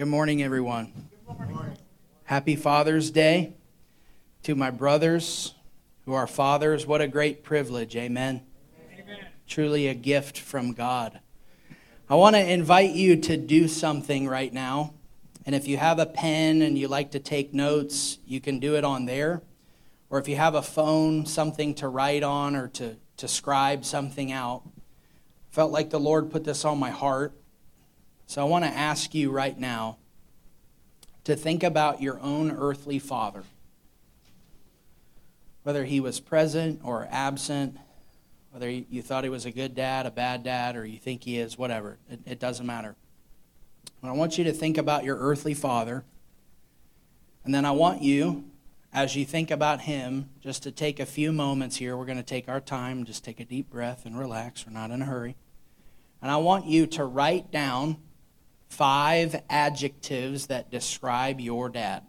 Good morning, everyone. Good morning. Happy Father's Day to my brothers who are fathers. What a great privilege. Amen. Amen. Truly a gift from God. I want to invite you to do something right now. And if you have a pen and you like to take notes, you can do it on there. Or if you have a phone, something to write on or to scribe something out. Felt like the Lord put this on my heart. So I want to ask you right now to think about your own earthly father. Whether he was present or absent, whether you thought he was a good dad, a bad dad, or you think he is, whatever. It doesn't matter. But I want you to think about your earthly father. And then I want you, as you think about him, just to take a few moments here. We're going to take our time, just take a deep breath and relax. We're not in a hurry. And I want you to write down 5 adjectives that describe your dad.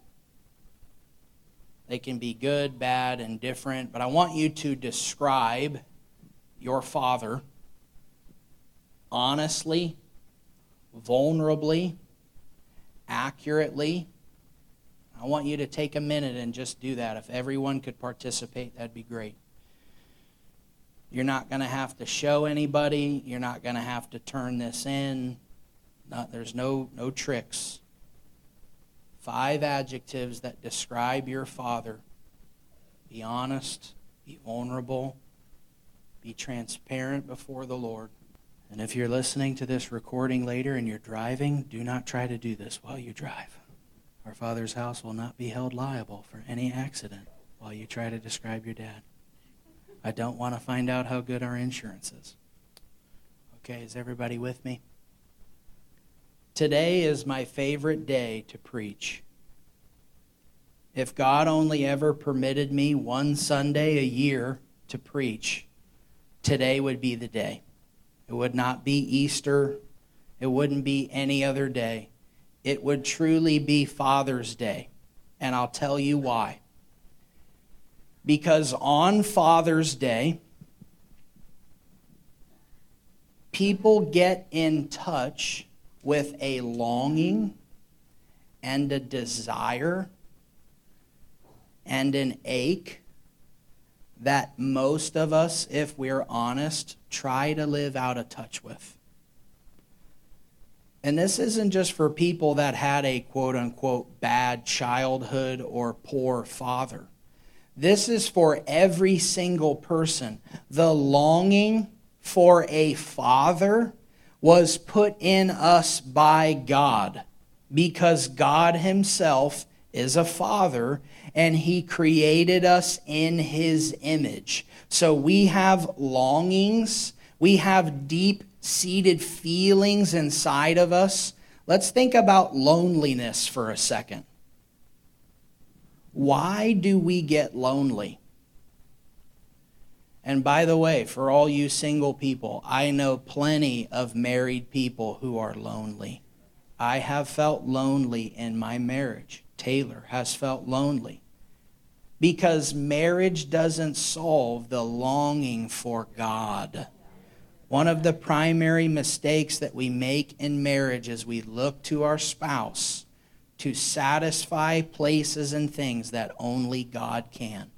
They can be good, bad, and different, but I want you to describe your father honestly, vulnerably, accurately. I want you to take a minute and just do that. If everyone could participate, that'd be great. You're not going to have to show anybody. You're not going to have to turn this in. There's no tricks. 5 adjectives that describe your father. Be honest. Be vulnerable. Be transparent before the Lord. And if you're listening to this recording later and you're driving, do not try to do this while you drive. Our Father's house will not be held liable for any accident while you try to describe your dad. I don't want to find out how good our insurance is. Okay, is everybody with me? Today is my favorite day to preach. If God only ever permitted me one Sunday a year to preach, today would be the day. It would not be Easter. It wouldn't be any other day. It would truly be Father's Day, and I'll tell you why. Because on Father's Day, people get in touch with a longing and a desire and an ache that most of us, if we're honest, try to live out of touch with. And this isn't just for people that had a quote-unquote bad childhood or poor father. This is for every single person. The longing for a father was put in us by God because God himself is a father and he created us in his image. So we have longings. We have deep-seated feelings inside of us. Let's think about loneliness for a second. Why do we get lonely? And by the way, for all you single people, I know plenty of married people who are lonely. I have felt lonely in my marriage. Taylor has felt lonely. Because marriage doesn't solve the longing for God. One of the primary mistakes that we make in marriage is we look to our spouse to satisfy places and things that only God can.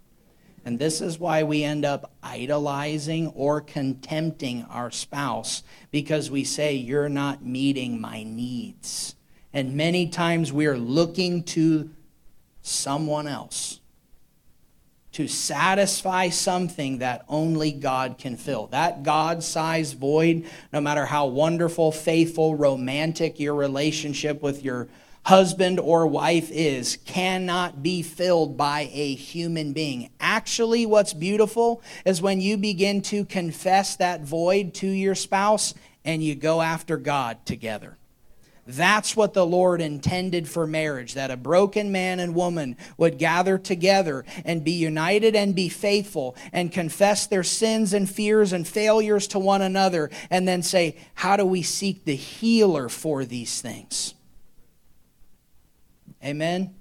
And this is why we end up idolizing or contempting our spouse, because we say, you're not meeting my needs. And many times we are looking to someone else to satisfy something that only God can fill. That God-sized void, no matter how wonderful, faithful, romantic your relationship with your husband or wife is, cannot be filled by a human being. Actually, what's beautiful is when you begin to confess that void to your spouse and you go after God together. That's what the Lord intended for marriage, that a broken man and woman would gather together and be united and be faithful and confess their sins and fears and failures to one another and then say, how do we seek the healer for these things? Amen?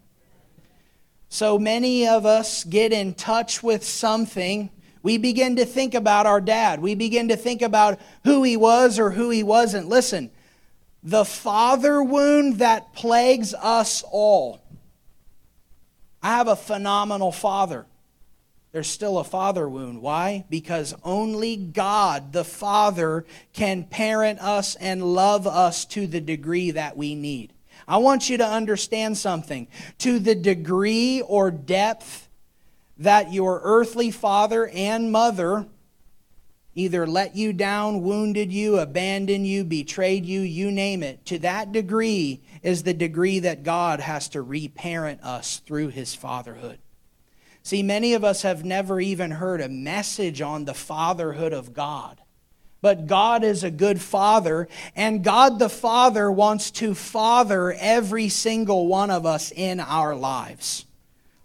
So many of us get in touch with something. We begin to think about our dad. We begin to think about who he was or who he wasn't. Listen, the father wound that plagues us all. I have a phenomenal father. There's still a father wound. Why? Because only God, the Father, can parent us and love us to the degree that we need. I want you to understand something. To the degree or depth that your earthly father and mother either let you down, wounded you, abandoned you, betrayed you, you name it, to that degree is the degree that God has to reparent us through His fatherhood. See, many of us have never even heard a message on the fatherhood of God. But God is a good Father, and God the Father wants to father every single one of us in our lives.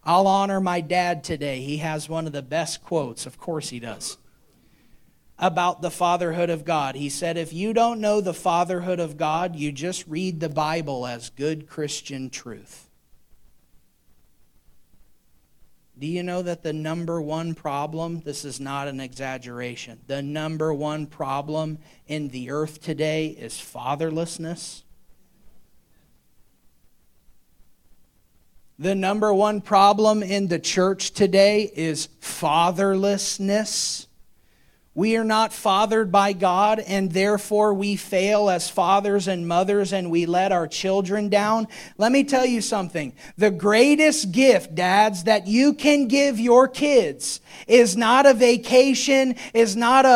I'll honor my dad today. He has one of the best quotes, of course he does, about the fatherhood of God. He said, if you don't know the fatherhood of God, you just read the Bible as good Christian truth. Do you know that the number one problem, this is not an exaggeration, the number one problem in the earth today is fatherlessness? The number one problem in the church today is fatherlessness. We are not fathered by God, and therefore we fail as fathers and mothers, and we let our children down. Let me tell you something. The greatest gift, dads, that you can give your kids is not a vacation, is not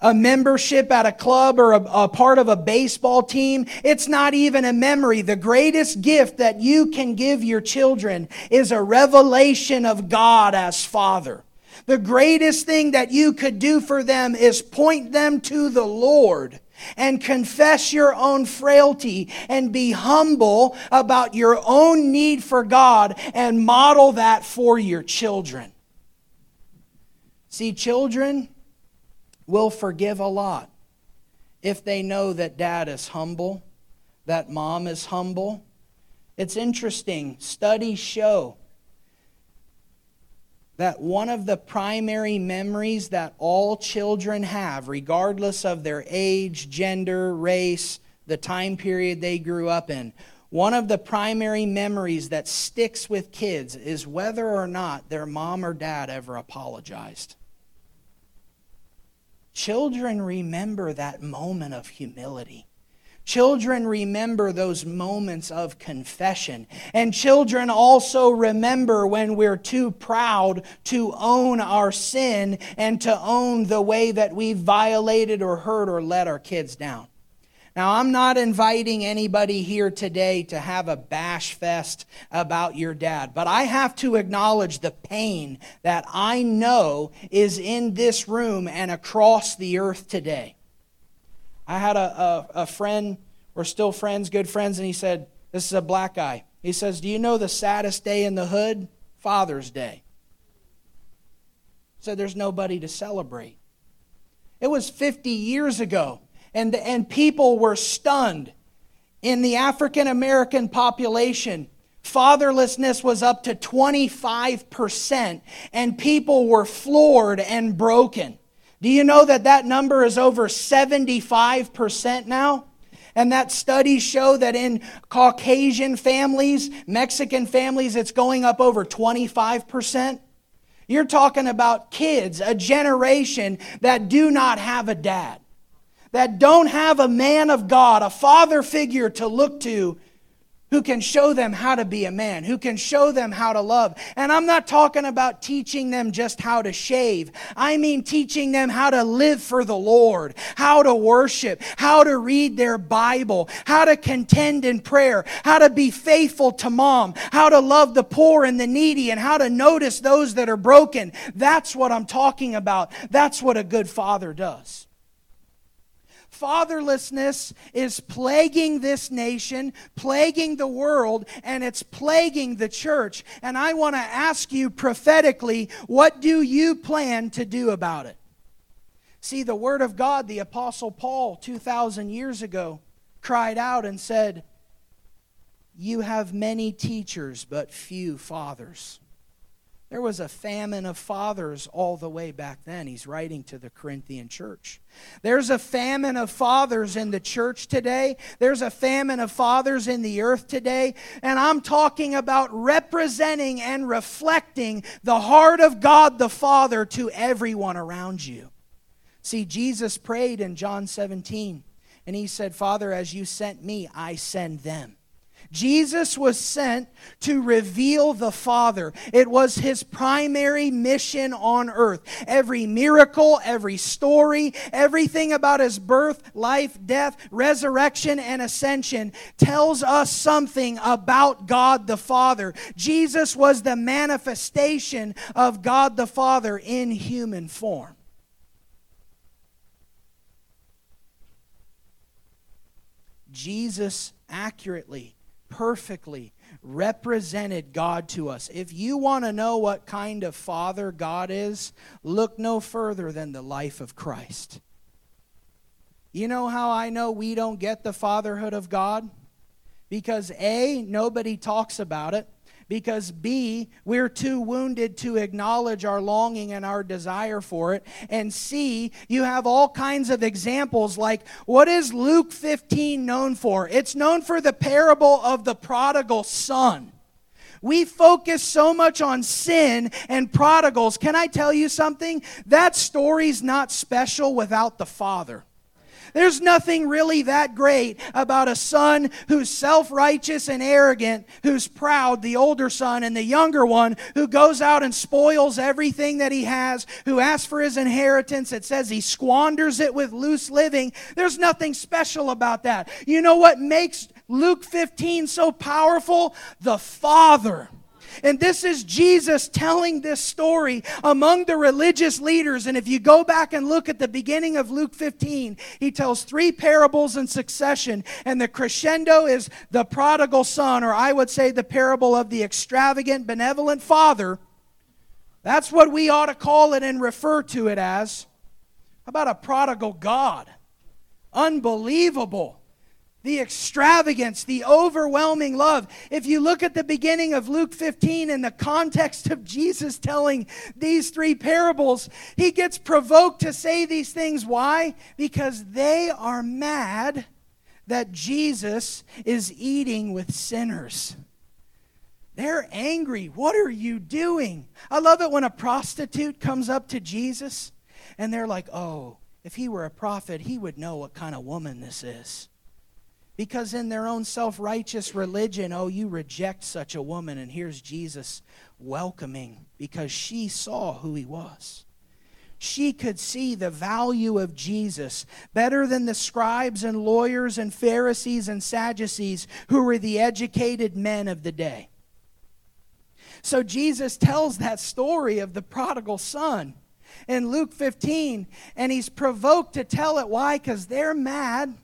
a membership at a club or a part of a baseball team. It's not even a memory. The greatest gift that you can give your children is a revelation of God as Father. The greatest thing that you could do for them is point them to the Lord and confess your own frailty and be humble about your own need for God and model that for your children. See, children will forgive a lot if they know that dad is humble, that mom is humble. It's interesting. Studies show that one of the primary memories that all children have, regardless of their age, gender, race, the time period they grew up in, one of the primary memories that sticks with kids is whether or not their mom or dad ever apologized. Children remember that moment of humility. Children remember those moments of confession. And children also remember when we're too proud to own our sin and to own the way that we've violated or hurt or let our kids down. Now, I'm not inviting anybody here today to have a bash fest about your dad, but I have to acknowledge the pain that I know is in this room and across the earth today. I had a friend, we're still friends, good friends, and he said, this is a black guy. He says, do you know the saddest day in the hood? Father's Day. So there's nobody to celebrate. It was 50 years ago, and people were stunned. In the African American population, fatherlessness was up to 25%, and people were floored and broken. Do you know that that number is over 75% now? And that studies show that in Caucasian families, Mexican families, it's going up over 25%. You're talking about kids, a generation that do not have a dad, that don't have a man of God, a father figure to look to, who can show them how to be a man, who can show them how to love. And I'm not talking about teaching them just how to shave. I mean teaching them how to live for the Lord, how to worship, how to read their Bible, how to contend in prayer, how to be faithful to mom, how to love the poor and the needy, and how to notice those that are broken. That's what I'm talking about. That's what a good father does. Fatherlessness is plaguing this nation, plaguing the world, and it's plaguing the church. And I want to ask you prophetically, what do you plan to do about it? See, the Word of God, the Apostle Paul 2,000 years ago, cried out and said, you have many teachers, but few fathers. There was a famine of fathers all the way back then. He's writing to the Corinthian church. There's a famine of fathers in the church today. There's a famine of fathers in the earth today. And I'm talking about representing and reflecting the heart of God the Father to everyone around you. See, Jesus prayed in John 17, and he said, "Father, as you sent me, I send them." Jesus was sent to reveal the Father. It was his primary mission on earth. Every miracle, every story, everything about his birth, life, death, resurrection, and ascension tells us something about God the Father. Jesus was the manifestation of God the Father in human form. Jesus accurately, perfectly represented God to us. If you want to know what kind of Father God is, look no further than the life of Christ. You know how I know we don't get the fatherhood of God? Because A, nobody talks about it. Because B, we're too wounded to acknowledge our longing and our desire for it. And C, you have all kinds of examples like, what is Luke 15 known for? It's known for the parable of the prodigal son. We focus so much on sin and prodigals. Can I tell you something? That story's not special without the Father. There's nothing really that great about a son who's self-righteous and arrogant, who's proud, the older son, and the younger one who goes out and spoils everything that he has, who asks for his inheritance. It says he squanders it with loose living. There's nothing special about that. You know what makes Luke 15 so powerful? The Father. And this is Jesus telling this story among the religious leaders. And if you go back and look at the beginning of Luke 15, he tells three parables in succession. And the crescendo is the prodigal son, or I would say the parable of the extravagant, benevolent father. That's what we ought to call it and refer to it as. How about a prodigal God? Unbelievable. The extravagance, the overwhelming love. If you look at the beginning of Luke 15 in the context of Jesus telling these three parables, he gets provoked to say these things. Why? Because they are mad that Jesus is eating with sinners. They're angry. What are you doing? I love it when a prostitute comes up to Jesus and they're like, oh, if he were a prophet, he would know what kind of woman this is. Because in their own self-righteous religion, oh, you reject such a woman. And here's Jesus welcoming, because she saw who he was. She could see the value of Jesus better than the scribes and lawyers and Pharisees and Sadducees, who were the educated men of the day. So Jesus tells that story of the prodigal son in Luke 15, and he's provoked to tell it. Why? Because they're mad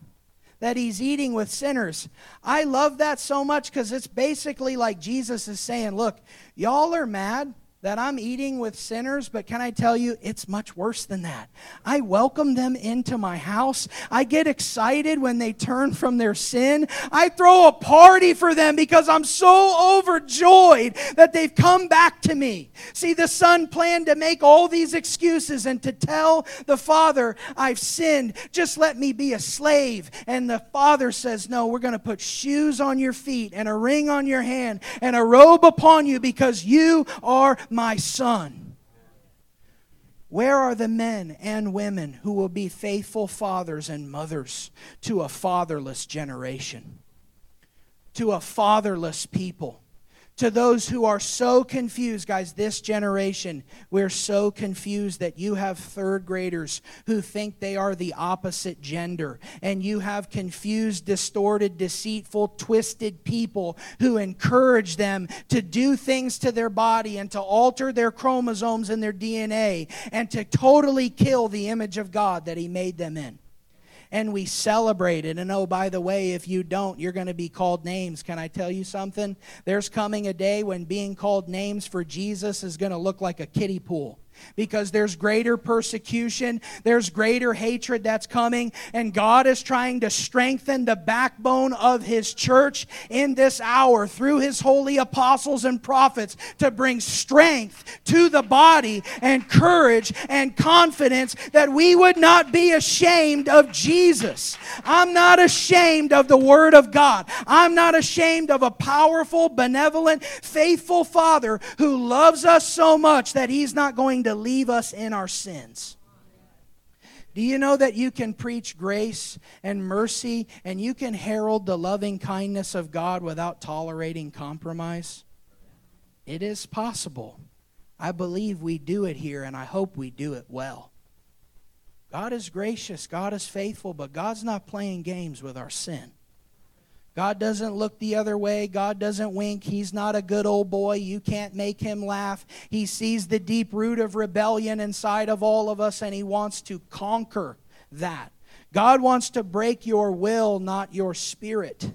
that he's eating with sinners. I love that so much, because it's basically like Jesus is saying, look, y'all are mad that I'm eating with sinners, but can I tell you, it's much worse than that. I welcome them into my house. I get excited when they turn from their sin. I throw a party for them because I'm so overjoyed that they've come back to me. See, the son planned to make all these excuses and to tell the father, I've sinned, just let me be a slave. And the father says, no, we're going to put shoes on your feet and a ring on your hand and a robe upon you, because you are my son. Where are the men and women who will be faithful fathers and mothers to a fatherless generation, to a fatherless people, to those who are so confused? Guys, this generation, we're so confused that you have third graders who think they are the opposite gender. And you have confused, distorted, deceitful, twisted people who encourage them to do things to their body and to alter their chromosomes and their DNA and to totally kill the image of God that He made them in. And we celebrate it. And oh, by the way, if you don't, you're going to be called names. Can I tell you something? There's coming a day when being called names for Jesus is going to look like a kiddie pool. because there's greater persecution, there's greater hatred that's coming, and God is trying to strengthen the backbone of His church in this hour through His holy apostles and prophets to bring strength to the body and courage and confidence that we would not be ashamed of Jesus. I'm not ashamed of the Word of God. I'm not ashamed of a powerful, benevolent, faithful Father who loves us so much that He's not going to leave us in our sins. Do you know that you can preach grace and mercy and you can herald the loving kindness of God without tolerating compromise? It is possible. I believe we do it here, and I hope we do it well. God is gracious, God is faithful, but God's not playing games with our sin. God doesn't look the other way. God doesn't wink. He's not a good old boy. You can't make Him laugh. He sees the deep root of rebellion inside of all of us, and He wants to conquer that. God wants to break your will, not your spirit.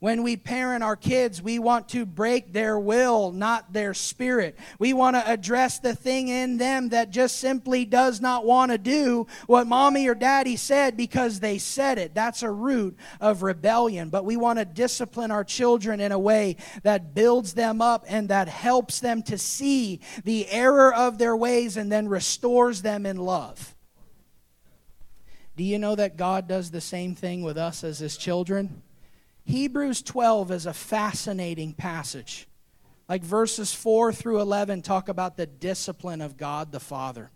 When we parent our kids, we want to break their will, not their spirit. We want to address the thing in them that just simply does not want to do what mommy or daddy said because they said it. That's a root of rebellion. But we want to discipline our children in a way that builds them up and that helps them to see the error of their ways and then restores them in love. Do you know that God does the same thing with us as His children? Hebrews 12 is a fascinating passage. Like verses 4 through 11 talk about the discipline of God the Father.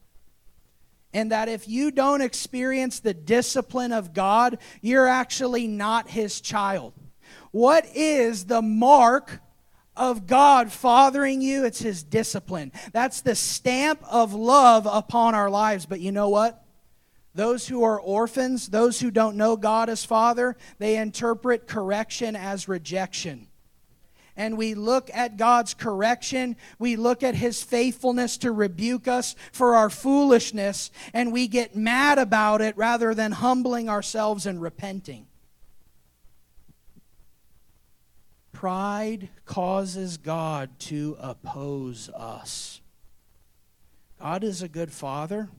And that if you don't experience the discipline of God, you're actually not His child. What is the mark of God fathering you? It's His discipline. That's the stamp of love upon our lives. But you know what? Those who are orphans, those who don't know God as Father, they interpret correction as rejection. And we look at God's correction, we look at His faithfulness to rebuke us for our foolishness, and we get mad about it rather than humbling ourselves and repenting. Pride causes God to oppose us. God is a good Father.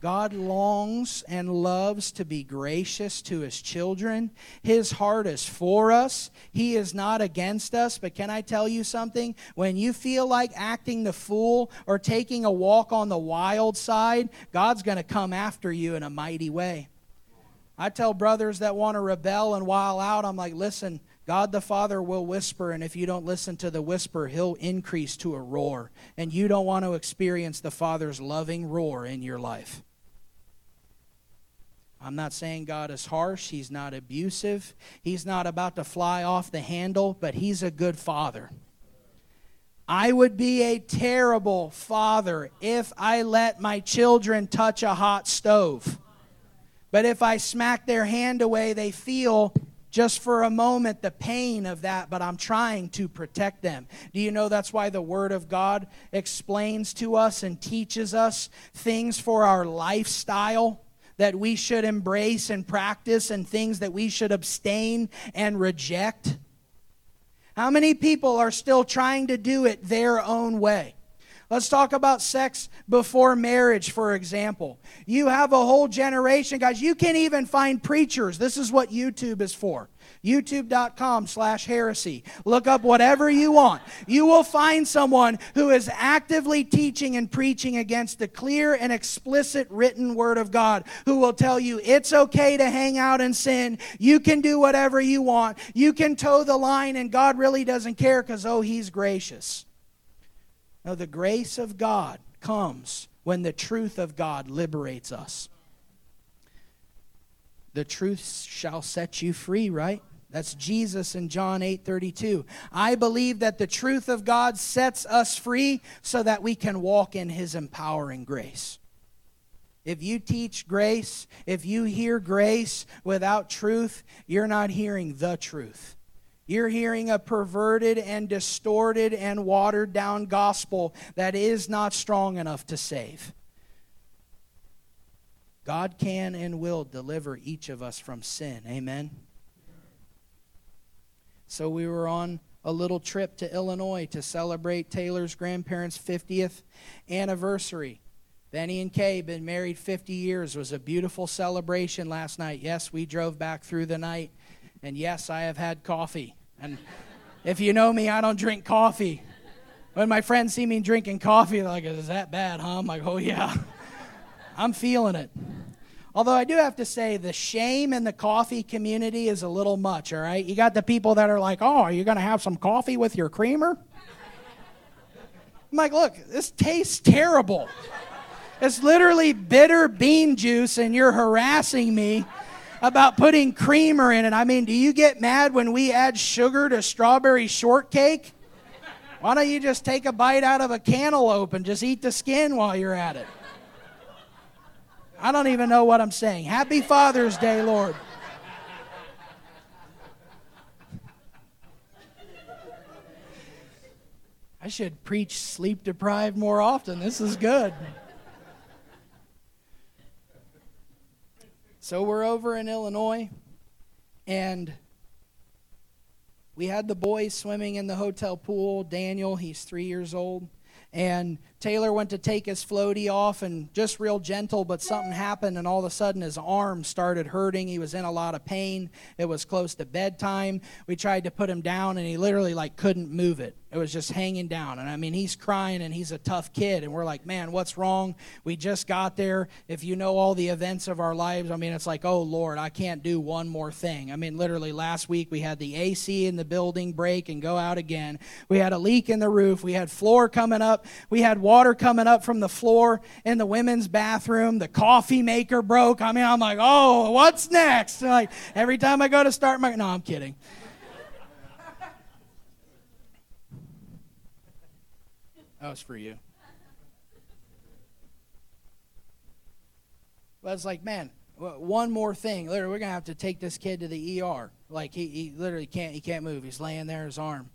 God longs and loves to be gracious to His children. His heart is for us. He is not against us. But can I tell you something? When you feel like acting the fool or taking a walk on the wild side, God's going to come after you in a mighty way. I tell brothers that want to rebel and wild out, I'm like, listen, God the Father will whisper, and if you don't listen to the whisper, He'll increase to a roar. And you don't want to experience the Father's loving roar in your life. I'm not saying God is harsh. He's not abusive. He's not about to fly off the handle, but He's a good Father. I would be a terrible father if I let my children touch a hot stove. But if I smack their hand away, they feel just for a moment the pain of that, but I'm trying to protect them. Do you know that's why the Word of God explains to us and teaches us things for our lifestyle that we should embrace and practice and things that we should abstain and reject? How many people are still trying to do it their own way? Let's talk about sex before marriage, for example. You have a whole generation, guys. You can even find preachers. This is what YouTube is for. YouTube.com/heresy. Look up whatever you want. You will find someone who is actively teaching and preaching against the clear and explicit written Word of God, who will tell you it's okay to hang out and sin. You can do whatever you want. You can toe the line, and God really doesn't care because, oh, He's gracious. No, the grace of God comes when the truth of God liberates us. The truth shall set you free, right? That's Jesus in John 8:32. I believe that the truth of God sets us free so that we can walk in His empowering grace. If you teach grace, if you hear grace without truth, you're not hearing the truth. You're hearing a perverted and distorted and watered down gospel that is not strong enough to save. God can and will deliver each of us from sin. Amen? So we were on a little trip to Illinois to celebrate Taylor's grandparents' 50th anniversary. Benny and Kay have been married 50 years. It was a beautiful celebration last night. Yes, we drove back through the night, and yes, I have had coffee. And if you know me, I don't drink coffee. When my friends see me drinking coffee, they're like, is that bad, huh? I'm like, oh, yeah. I'm feeling it. Although I do have to say the shame in the coffee community is a little much, all right? You got the people that are like, oh, are you going to have some coffee with your creamer? I'm like, look, this tastes terrible. It's literally bitter bean juice, and you're harassing me about putting creamer in it. I mean, do you get mad when we add sugar to strawberry shortcake? Why don't you just take a bite out of a cantaloupe and just eat the skin while you're at it? I don't even know what I'm saying. Happy Father's Day, Lord. I should preach sleep deprived more often. This is good. So we're over in Illinois, and we had the boys swimming in the hotel pool. Daniel, he's 3 years old. And Taylor went to take his floaty off and just real gentle, but something happened, and all of a sudden his arm started hurting. He was in a lot of pain. It was close to bedtime. We tried to put him down, and he literally couldn't move it. It was just hanging down. And I mean, he's crying, and he's a tough kid. And we're like, man, what's wrong? We just got there. If you know all the events of our lives, I mean, it's like, oh, Lord, I can't do one more thing. I mean, literally last week we had the AC in the building break and go out again. We had a leak in the roof. We had floor coming up. We had water coming up from the floor in the women's bathroom. The coffee maker broke. I mean, I'm like, oh, what's next? Every time I go to start my... No, I'm kidding. That was for you. But I was like, man, one more thing. Literally, we're going to have to take this kid to the ER. He literally can't move. He's laying there, his arm.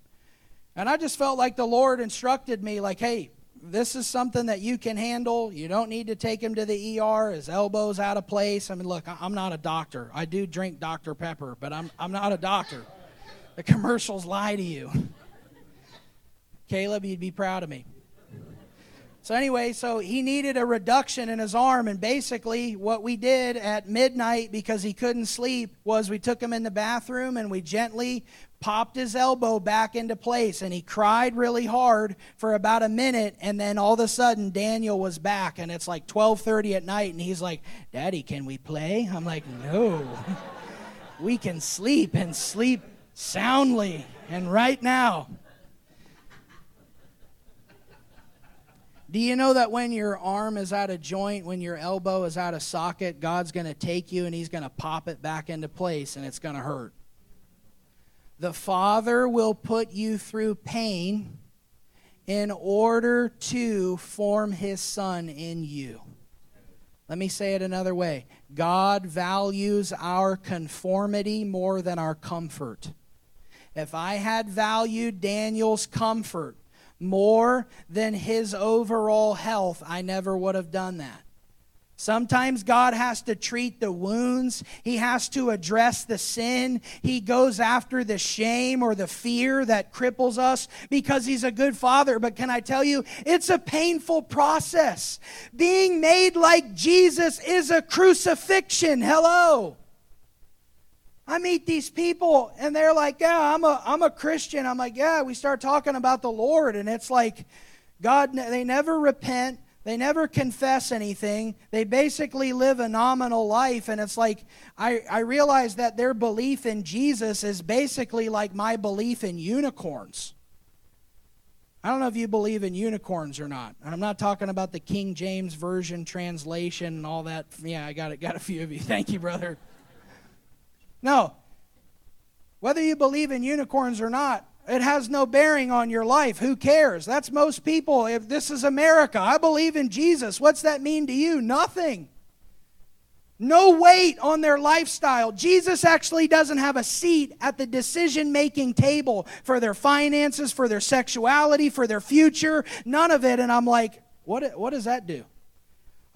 And I just felt like the Lord instructed me, hey, this is something that you can handle. You don't need to take him to the ER. His elbow's out of place. I mean, look, I'm not a doctor. I do drink Dr. Pepper, but I'm not a doctor. The commercials lie to you. Caleb, you'd be proud of me. So anyway, he needed a reduction in his arm, and basically what we did at midnight, because he couldn't sleep, was we took him in the bathroom and we gently popped his elbow back into place, and he cried really hard for about a minute, and then all of a sudden Daniel was back, and it's 12:30 at night, and he's like, Daddy, can we play? I'm like, no. We can sleep, and sleep soundly, and right now. Do you know that when your arm is out of joint, when your elbow is out of socket, God's going to take you and he's going to pop it back into place, and it's going to hurt? The Father will put you through pain in order to form his Son in you. Let me say it another way. God values our conformity more than our comfort. If I had valued Daniel's comfort more than his overall health, I never would have done that. Sometimes God has to treat the wounds. He has to address the sin. He goes after the shame or the fear that cripples us because he's a good father. But can I tell you, it's a painful process. Being made like Jesus is a crucifixion. Hello. I meet these people, and they're like, yeah, I'm a Christian. I'm like, yeah, we start talking about the Lord, and it's like, God, they never repent. They never confess anything. They basically live a nominal life, and it's like, I realize that their belief in Jesus is basically like my belief in unicorns. I don't know if you believe in unicorns or not. And I'm not talking about the King James Version translation and all that. Yeah, I got it. Got a few of you. Thank you, brother. No, whether you believe in unicorns or not, it has no bearing on your life. Who cares? That's most people. If this is America, I believe in Jesus. What's that mean to you? Nothing. No weight on their lifestyle. Jesus actually doesn't have a seat at the decision-making table for their finances, for their sexuality, for their future, none of it. And I'm like, what does that do?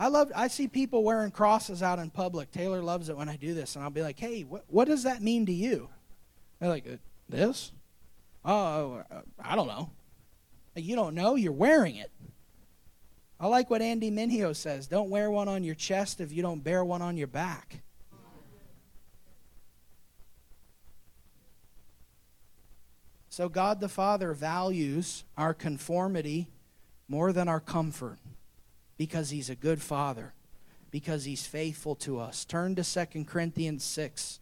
I see people wearing crosses out in public. Taylor loves it when I do this, and I'll be like, hey, what does that mean to you? They're like, this? Oh, I don't know. You don't know? You're wearing it. I like what Andy Mineo says. Don't wear one on your chest if you don't bear one on your back. So God the Father values our conformity more than our comfort because he's a good father, because he's faithful to us. Turn to 2 Corinthians 6,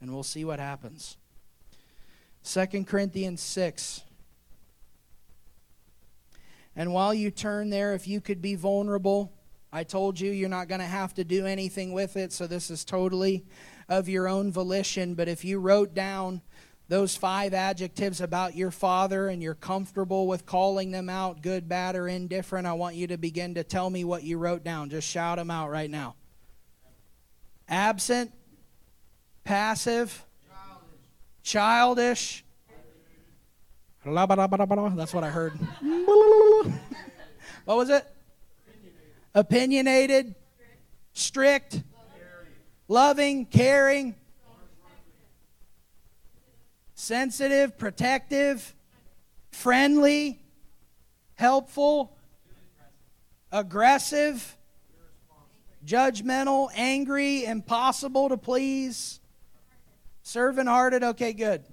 and we'll see what happens. 2 Corinthians 6. And while you turn there, if you could be vulnerable, I told you you're not going to have to do anything with it, so this is totally of your own volition. But if you wrote down those 5 adjectives about your father and you're comfortable with calling them out, good, bad, or indifferent, I want you to begin to tell me what you wrote down. Just shout them out right now. Absent, passive, childish. That's what I heard. What was it? Opinionated, strict, loving, caring, sensitive, protective, friendly, helpful, aggressive, judgmental, angry, impossible to please, servant-hearted. Okay, good.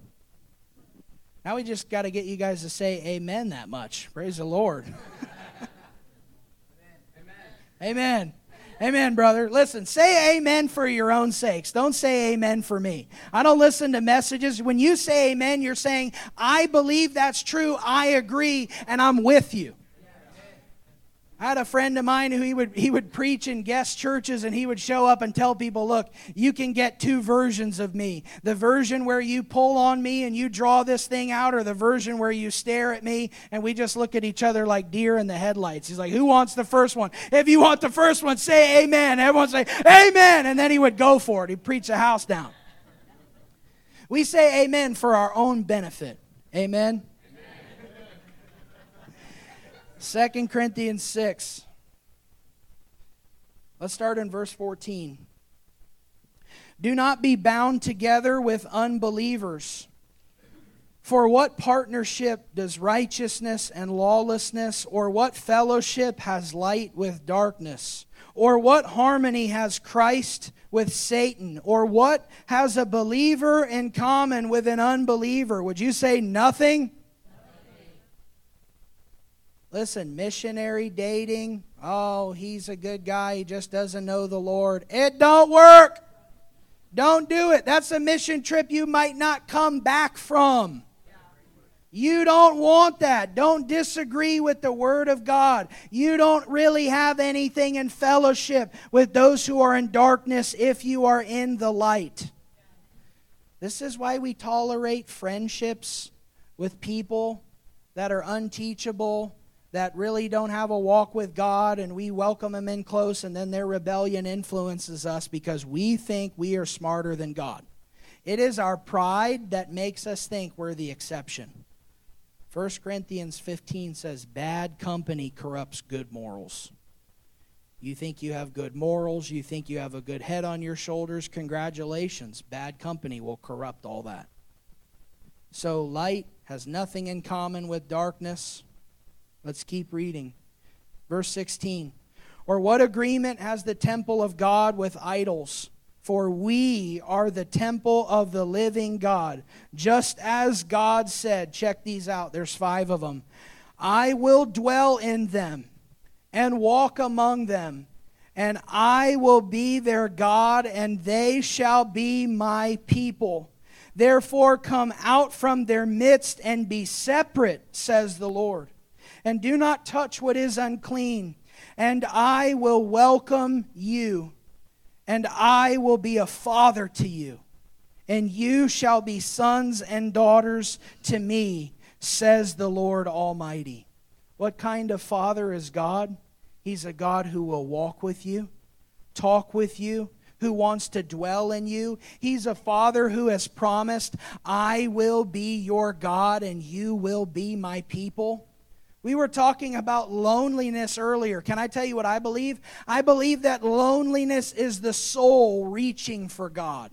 Now we just got to get you guys to say amen that much. Praise the Lord. Amen. Amen. Amen, brother. Listen, say amen for your own sakes. Don't say amen for me. I don't listen to messages. When you say amen, you're saying, I believe that's true, I agree, and I'm with you. I had a friend of mine who he would preach in guest churches, and he would show up and tell people, look, you can get 2 versions of me. The version where you pull on me and you draw this thing out, or the version where you stare at me and we just look at each other like deer in the headlights. He's like, who wants the first one? If you want the first one, say amen. Everyone say amen. And then he would go for it. He'd preach the house down. We say amen for our own benefit. Amen. 2 Corinthians 6. Let's start in verse 14. Do not be bound together with unbelievers. For what partnership does righteousness and lawlessness, or what fellowship has light with darkness? Or what harmony has Christ with Satan? Or what has a believer in common with an unbeliever? Would you say nothing? Listen, missionary dating, oh, he's a good guy, he just doesn't know the Lord. It don't work. Don't do it. That's a mission trip you might not come back from. You don't want that. Don't disagree with the Word of God. You don't really have anything in fellowship with those who are in darkness if you are in the light. This is why we tolerate friendships with people that are unteachable, that really don't have a walk with God, and we welcome them in close, and then their rebellion influences us because we think we are smarter than God. It is our pride that makes us think we're the exception. 1 Corinthians 15 says, bad company corrupts good morals. You think you have good morals, you think you have a good head on your shoulders, congratulations. Bad company will corrupt all that. So light has nothing in common with darkness. Let's keep reading. Verse 16. Or what agreement has the temple of God with idols? For we are the temple of the living God. Just as God said, check these out, there's 5 of them. I will dwell in them and walk among them, and I will be their God, and they shall be my people. Therefore come out from their midst and be separate, says the Lord. And do not touch what is unclean, and I will welcome you, and I will be a father to you, and you shall be sons and daughters to me, says the Lord Almighty. What kind of father is God? He's a God who will walk with you, talk with you, who wants to dwell in you. He's a father who has promised, I will be your God and you will be my people. We were talking about loneliness earlier. Can I tell you what I believe? I believe that loneliness is the soul reaching for God.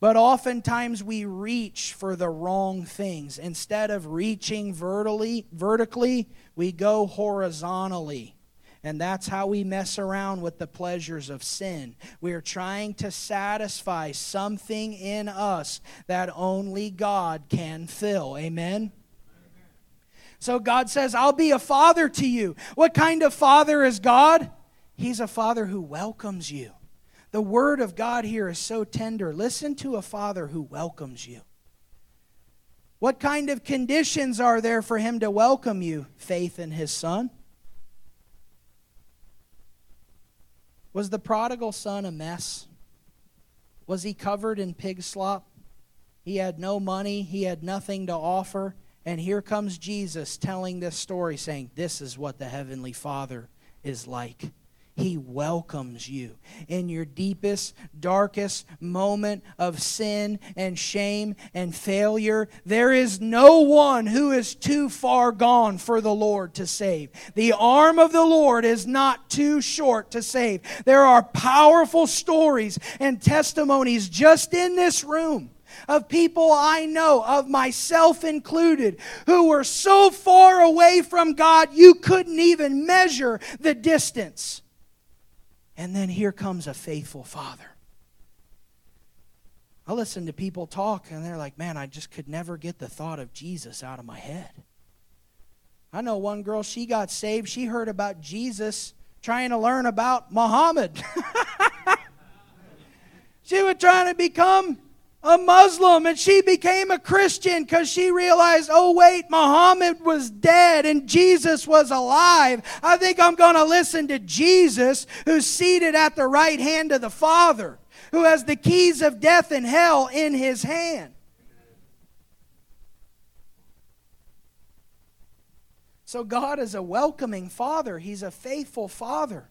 But oftentimes we reach for the wrong things. Instead of reaching vertically, we go horizontally. And that's how we mess around with the pleasures of sin. We are trying to satisfy something in us that only God can fill. Amen? So God says, I'll be a father to you. What kind of father is God? He's a father who welcomes you. The word of God here is so tender. Listen to a father who welcomes you. What kind of conditions are there for him to welcome you? Faith in his son. Was the prodigal son a mess? Was he covered in pig slop? He had no money. He had nothing to offer. And here comes Jesus telling this story, saying, this is what the Heavenly Father is like. He welcomes you in your deepest, darkest moment of sin and shame and failure. There is no one who is too far gone for the Lord to save. The arm of the Lord is not too short to save. There are powerful stories and testimonies just in this room of people I know, of myself included, who were so far away from God you couldn't even measure the distance. And then here comes a faithful father. I listen to people talk and they're like, man, I just could never get the thought of Jesus out of my head. I know one girl, she got saved. She heard about Jesus trying to learn about Muhammad. She was trying to become a Muslim, and she became a Christian because she realized, oh wait, Muhammad was dead and Jesus was alive. I think I'm going to listen to Jesus, who's seated at the right hand of the Father, who has the keys of death and hell in his hand. So God is a welcoming Father. He's a faithful Father.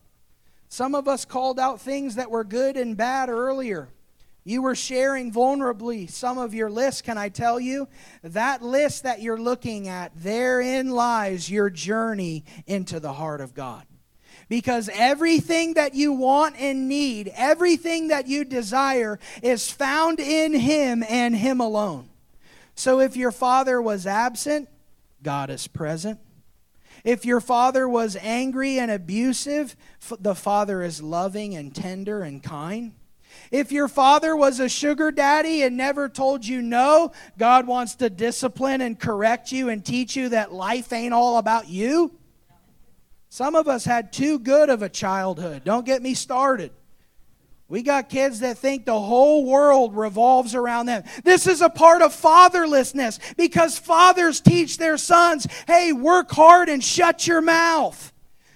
Some of us called out things that were good and bad earlier. You were sharing vulnerably some of your list. Can I tell you? That list that you're looking at, therein lies your journey into the heart of God. Because everything that you want and need, everything that you desire is found in Him and Him alone. So if your father was absent, God is present. If your father was angry and abusive, the Father is loving and tender and kind. If your father was a sugar daddy and never told you no, God wants to discipline and correct you and teach you that life ain't all about you. Some of us had too good of a childhood. Don't get me started. We got kids that think the whole world revolves around them. This is a part of fatherlessness because fathers teach their sons, hey, work hard and shut your mouth.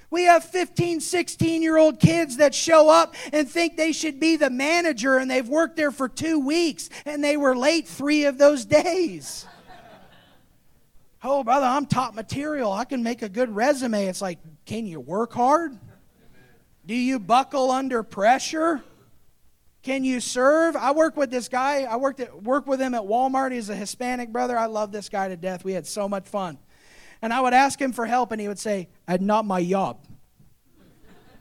We have 15, 16-year-old kids that show up and think they should be the manager, and they've worked there for 2 weeks, and they were late 3 of those days. Oh, brother, I'm top material. I can make a good resume. It's like, can you work hard? Do you buckle under pressure? Can you serve? I work with this guy. I worked with him at Walmart. He's a Hispanic brother. I love this guy to death. We had so much fun. And I would ask him for help, and he would say, "That's not my job.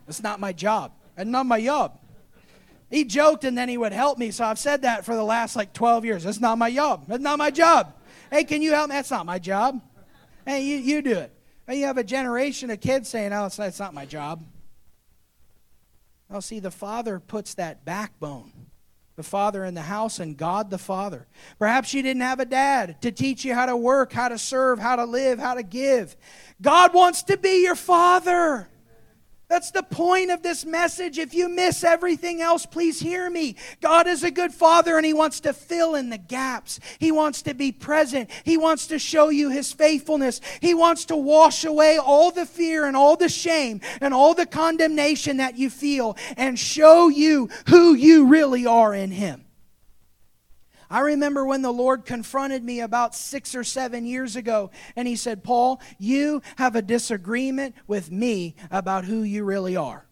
That's not my job. That's not my job." He joked, and then he would help me. So I've said that for the last 12 years. That's not my job. That's not my job. Hey, can you help me? That's not my job. Hey, you do it. And you have a generation of kids saying, "Oh, it's not my job." Well, see, the Father puts that backbone. The Father in the house and God the Father. Perhaps you didn't have a dad to teach you how to work, how to serve, how to live, how to give. God wants to be your Father. That's the point of this message. If you miss everything else, please hear me. God is a good Father and He wants to fill in the gaps. He wants to be present. He wants to show you His faithfulness. He wants to wash away all the fear and all the shame and all the condemnation that you feel and show you who you really are in Him. I remember when the Lord confronted me about 6 or 7 years ago, and He said, Paul, you have a disagreement with me about who you really are.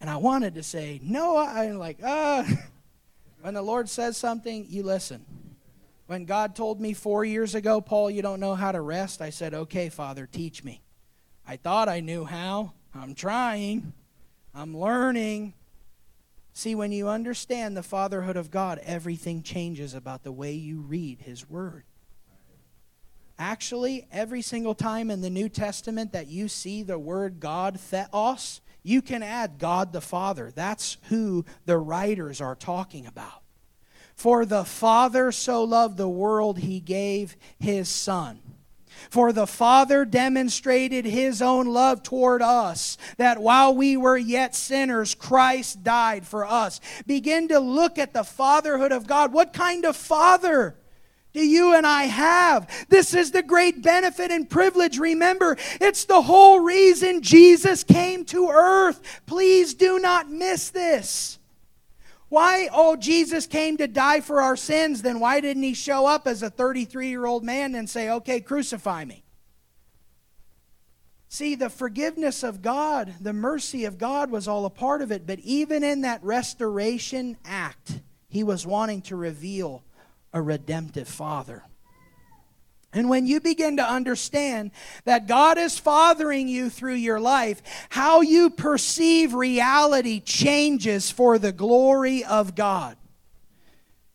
And I wanted to say, no, I'm like, when the Lord says something, you listen. When God told me 4 years ago, Paul, you don't know how to rest, I said, okay, Father, teach me. I thought I knew how. I'm trying. I'm learning. See, when you understand the fatherhood of God, everything changes about the way you read His Word. Actually, every single time in the New Testament that you see the word God, theos, you can add God the Father. That's who the writers are talking about. For the Father so loved the world, He gave His Son. For the Father demonstrated His own love toward us, that while we were yet sinners, Christ died for us. Begin to look at the fatherhood of God. What kind of father do you and I have? This is the great benefit and privilege. Remember, it's the whole reason Jesus came to earth. Please do not miss this. Why? Oh, Jesus came to die for our sins. Then why didn't He show up as a 33-year-old man and say, okay, crucify me? See, the forgiveness of God, the mercy of God was all a part of it. But even in that restoration act, He was wanting to reveal a redemptive Father. And when you begin to understand that God is fathering you through your life, how you perceive reality changes for the glory of God.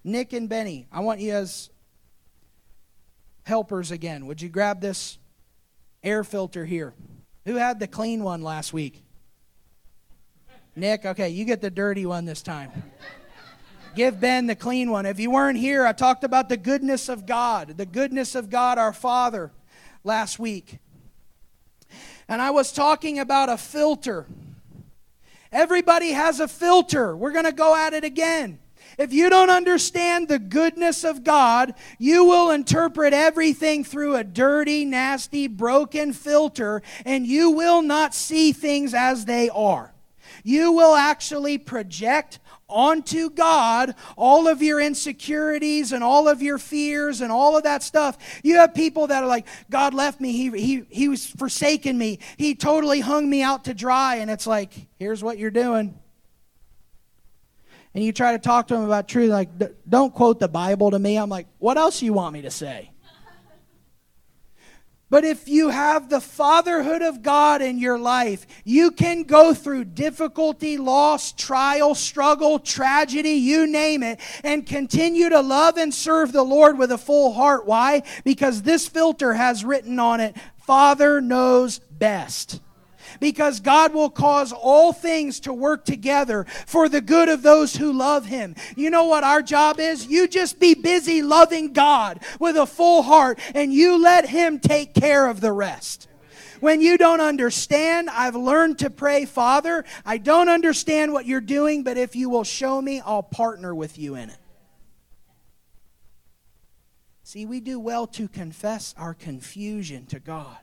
Nick and Benny, I want you as helpers again. Would you grab this air filter here? Who had the clean one last week? Nick, okay, you get the dirty one this time. Give Ben the clean one. If you weren't here, I talked about the goodness of God, our Father, last week. And I was talking about a filter. Everybody has a filter. We're going to go at it again. If you don't understand the goodness of God, you will interpret everything through a dirty, nasty, broken filter, and you will not see things as they are. You will actually project onto God all of your insecurities and all of your fears and all of that stuff. You have people that are like, God left me, he was forsaken me, He totally hung me out to dry. And it's like, here's what you're doing. And you try to talk to them about truth, like, don't quote the Bible to me. I'm like, what else you want me to say? But if you have the fatherhood of God in your life, you can go through difficulty, loss, trial, struggle, tragedy, you name it, and continue to love and serve the Lord with a full heart. Why? Because this filter has written on it, Father knows best. Because God will cause all things to work together for the good of those who love Him. You know what our job is? You just be busy loving God with a full heart, and you let Him take care of the rest. When you don't understand, I've learned to pray, Father, I don't understand what you're doing, but if you will show me, I'll partner with you in it. See, we do well to confess our confusion to God.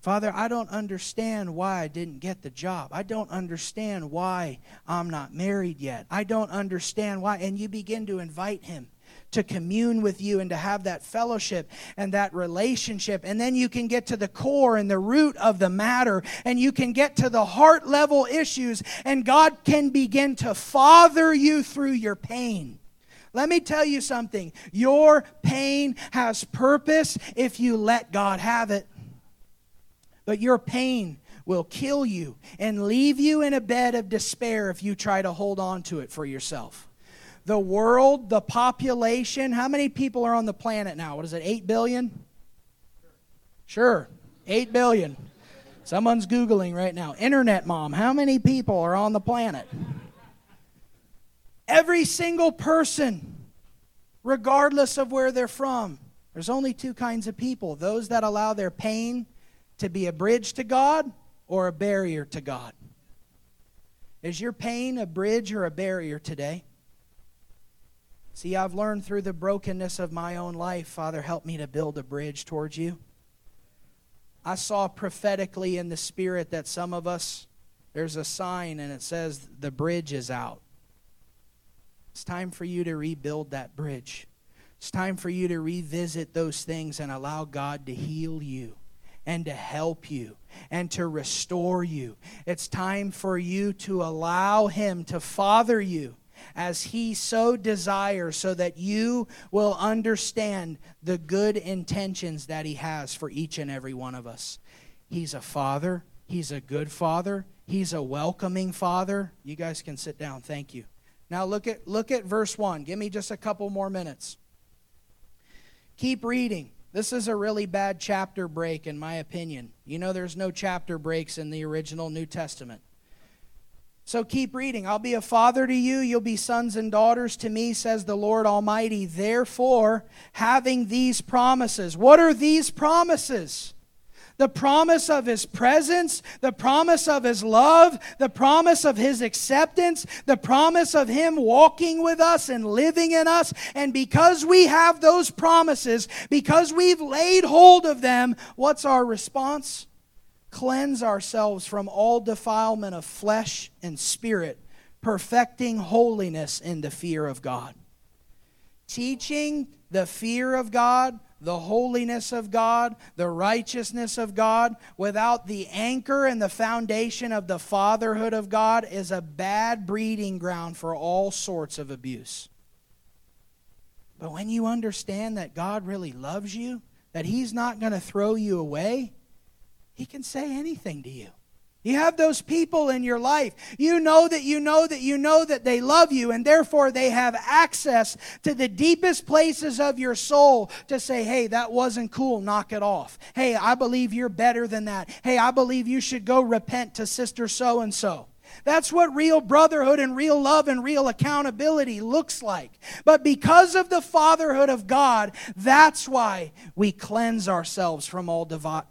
Father, I don't understand why I didn't get the job. I don't understand why I'm not married yet. I don't understand why. And you begin to invite Him to commune with you and to have that fellowship and that relationship. And then you can get to the core and the root of the matter. And you can get to the heart level issues. And God can begin to father you through your pain. Let me tell you something. Your pain has purpose if you let God have it. But your pain will kill you and leave you in a bed of despair if you try to hold on to it for yourself. The world, the population, how many people are on the planet now? What is it, 8 billion? Sure, 8 billion. Someone's Googling right now. Internet mom, how many people are on the planet? Every single person, regardless of where they're from, there's only two kinds of people. Those that allow their pain to be a bridge to God or a barrier to God. Is your pain a bridge or a barrier today? See, I've learned through the brokenness of my own life, Father, help me to build a bridge towards you. I saw prophetically in the Spirit that some of us, there's a sign and it says, the bridge is out. It's time for you to rebuild that bridge. It's time for you to revisit those things and allow God to heal you, and to help you, and to restore you. It's time for you to allow Him to father you as He so desires, so that you will understand the good intentions that He has for each and every one of us. He's a father. He's a good father. He's a welcoming father. You guys can sit down. Thank you. Now look at verse 1. Give me just a couple more minutes. Keep reading. This is a really bad chapter break, in my opinion. You know there's no chapter breaks in the original New Testament. So keep reading. I'll be a father to you. You'll be sons and daughters to me, says the Lord Almighty. Therefore, having these promises. What are these promises? The promise of His presence, the promise of His love, the promise of His acceptance, the promise of Him walking with us and living in us. And because we have those promises, because we've laid hold of them, what's our response? Cleanse ourselves from all defilement of flesh and spirit, perfecting holiness in the fear of God. Teaching the fear of God, the holiness of God, the righteousness of God, without the anchor and the foundation of the fatherhood of God, is a bad breeding ground for all sorts of abuse. But when you understand that God really loves you, that He's not going to throw you away, He can say anything to you. You have those people in your life. You know that they love you, and therefore they have access to the deepest places of your soul to say, hey, that wasn't cool, knock it off. Hey, I believe you're better than that. Hey, I believe you should go repent to sister so-and-so. That's what real brotherhood and real love and real accountability looks like. But because of the fatherhood of God, that's why we cleanse ourselves from all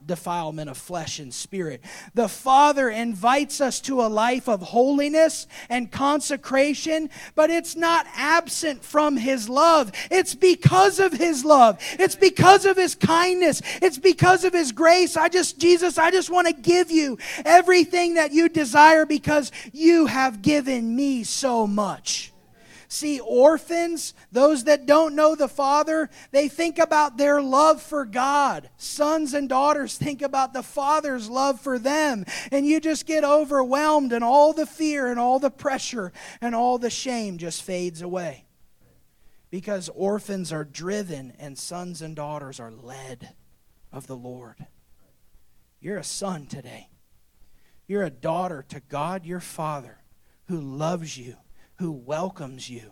defilement of flesh and spirit. The Father invites us to a life of holiness and consecration, but it's not absent from His love. It's because of His love. It's because of His kindness. It's because of His grace. Jesus, I just want to give you everything that you desire because you have given me so much. See, orphans, those that don't know the Father, they think about their love for God. Sons and daughters think about the Father's love for them. And you just get overwhelmed, and all the fear and all the pressure and all the shame just fades away. Because orphans are driven and sons and daughters are led of the Lord. You're a son today. You're a daughter to God, your Father, who loves you, who welcomes you,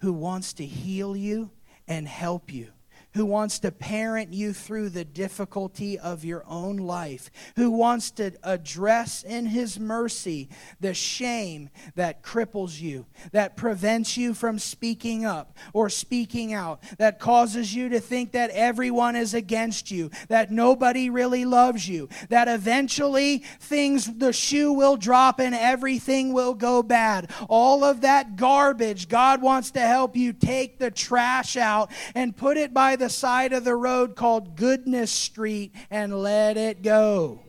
who wants to heal you and help you, who wants to parent you through the difficulty of your own life, who wants to address in His mercy the shame that cripples you, that prevents you from speaking up or speaking out, that causes you to think that everyone is against you, that nobody really loves you, that eventually the shoe will drop and everything will go bad. All of that garbage, God wants to help you take the trash out and put it by the side of the road called Goodness Street and let it go.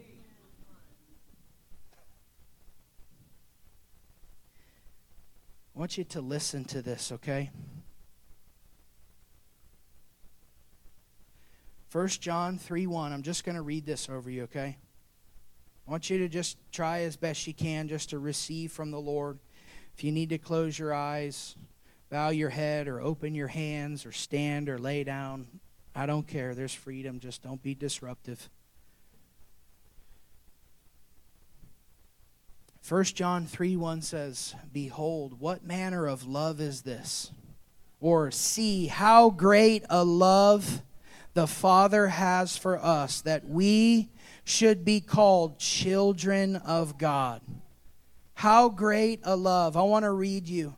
I want you to listen to this, okay? 1 John 3:1. I'm just going to read this over you, okay? I want you to just try as best you can just to receive from the Lord. If you need to close your eyes, bow your head, or open your hands, or stand, or lay down. I don't care. There's freedom. Just don't be disruptive. 1 John 3:1 says, behold, what manner of love is this? Or see how great a love the Father has for us, that we should be called children of God. How great a love. I want to read you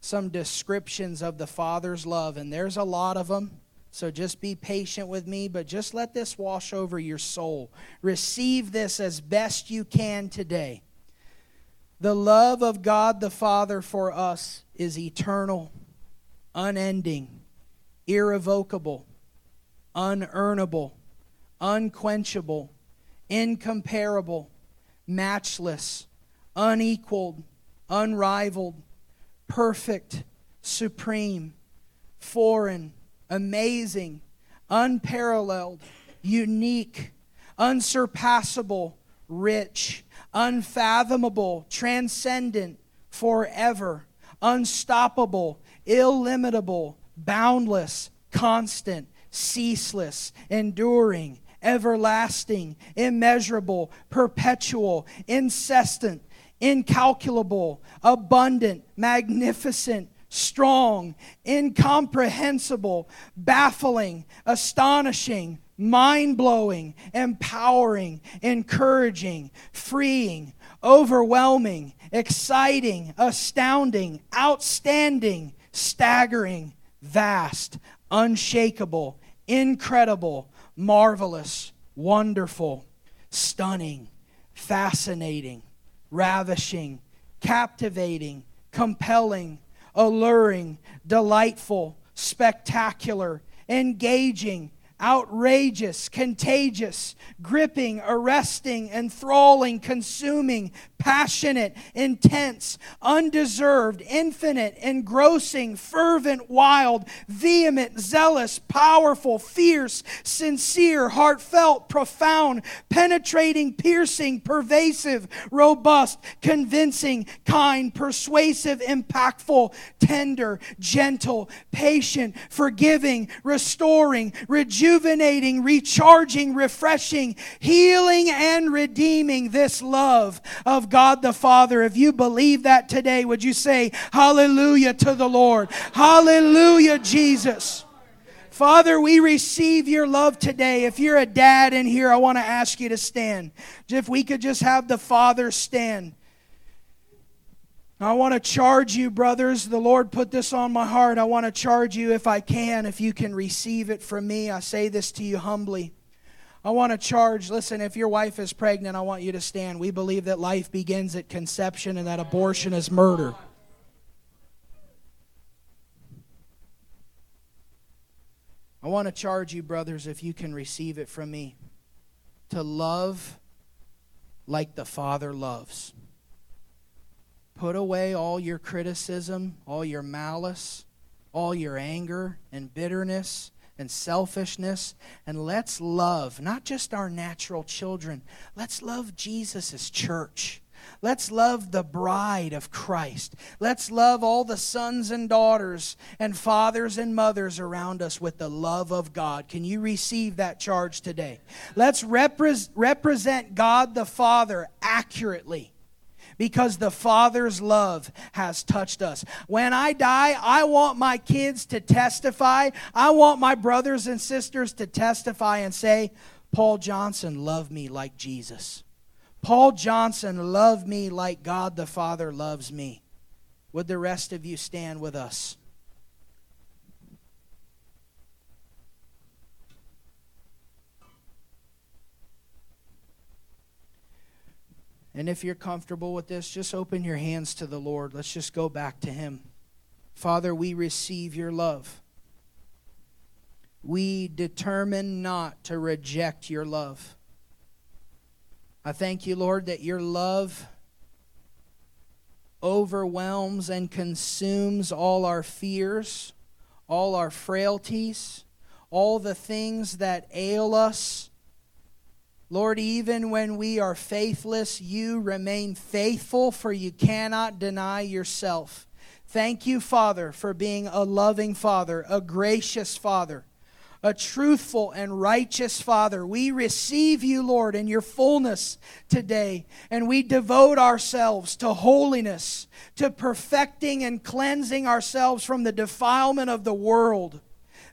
some descriptions of the Father's love, and there's a lot of them, so just be patient with me, but just let this wash over your soul. Receive this as best you can today. The love of God the Father for us is eternal, unending, irrevocable, unearnable, unquenchable, incomparable, matchless, unequaled, unrivaled, perfect, supreme, foreign, amazing, unparalleled, unique, unsurpassable, rich, unfathomable, transcendent, forever, unstoppable, illimitable, boundless, constant, ceaseless, enduring, everlasting, immeasurable, perpetual, incessant, incalculable, abundant, magnificent, strong, incomprehensible, baffling, astonishing, mind-blowing, empowering, encouraging, freeing, overwhelming, exciting, astounding, outstanding, staggering, vast, unshakable, incredible, marvelous, wonderful, stunning, fascinating, ravishing, captivating, compelling, alluring, delightful, spectacular, engaging, outrageous, contagious, gripping, arresting, enthralling, consuming, passionate, intense, undeserved, infinite, engrossing, fervent, wild, vehement, zealous, powerful, fierce, sincere, heartfelt, profound, penetrating, piercing, pervasive, robust, convincing, kind, persuasive, impactful, tender, gentle, patient, forgiving, restoring, rejuvenating, recharging, refreshing, healing, and redeeming, this love of God the Father. If you believe that today, would you say hallelujah to the Lord? Hallelujah, Jesus. Father, we receive your love today. If you're a dad in here, I want to ask you to stand. If we could just have the Father stand. I want to charge you, brothers. The Lord put this on my heart. I want to charge you, if I can, if you can receive it from me. I say this to you humbly. I want to charge, listen, if your wife is pregnant, I want you to stand. We believe that life begins at conception and that abortion is murder. I want to charge you, brothers, if you can receive it from me, to love like the Father loves. Put away all your criticism, all your malice, all your anger and bitterness and selfishness, and let's love not just our natural children. Let's love Jesus' church. Let's love the bride of Christ. Let's love all the sons and daughters and fathers and mothers around us with the love of God. Can you receive that charge today? Let's represent God the Father accurately, because the Father's love has touched us. When I die, I want my kids to testify. I want my brothers and sisters to testify and say, Paul Johnson loved me like Jesus. Paul Johnson loved me like God the Father loves me. Would the rest of you stand with us? And if you're comfortable with this, just open your hands to the Lord. Let's just go back to Him. Father, we receive your love. We determine not to reject your love. I thank you, Lord, that your love overwhelms and consumes all our fears, all our frailties, all the things that ail us. Lord, even when we are faithless, you remain faithful, for you cannot deny yourself. Thank you, Father, for being a loving Father, a gracious Father, a truthful and righteous Father. We receive you, Lord, in your fullness today, and we devote ourselves to holiness, to perfecting and cleansing ourselves from the defilement of the world,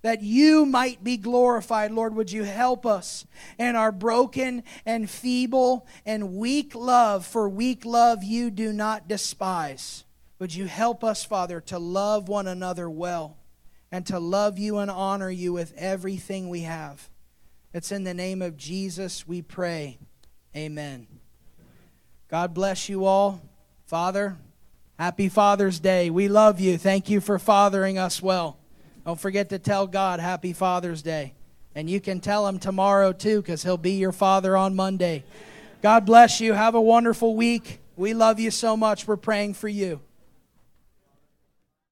that you might be glorified. Lord, would you help us in our broken and feeble and weak love, for weak love you do not despise. Would you help us, Father, to love one another well and to love you and honor you with everything we have. It's in the name of Jesus we pray. Amen. God bless you all. Father, happy Father's Day. We love you. Thank you for fathering us well. Don't forget to tell God Happy Father's Day. And you can tell Him tomorrow too, because He'll be your Father on Monday. God bless you. Have a wonderful week. We love you so much. We're praying for you.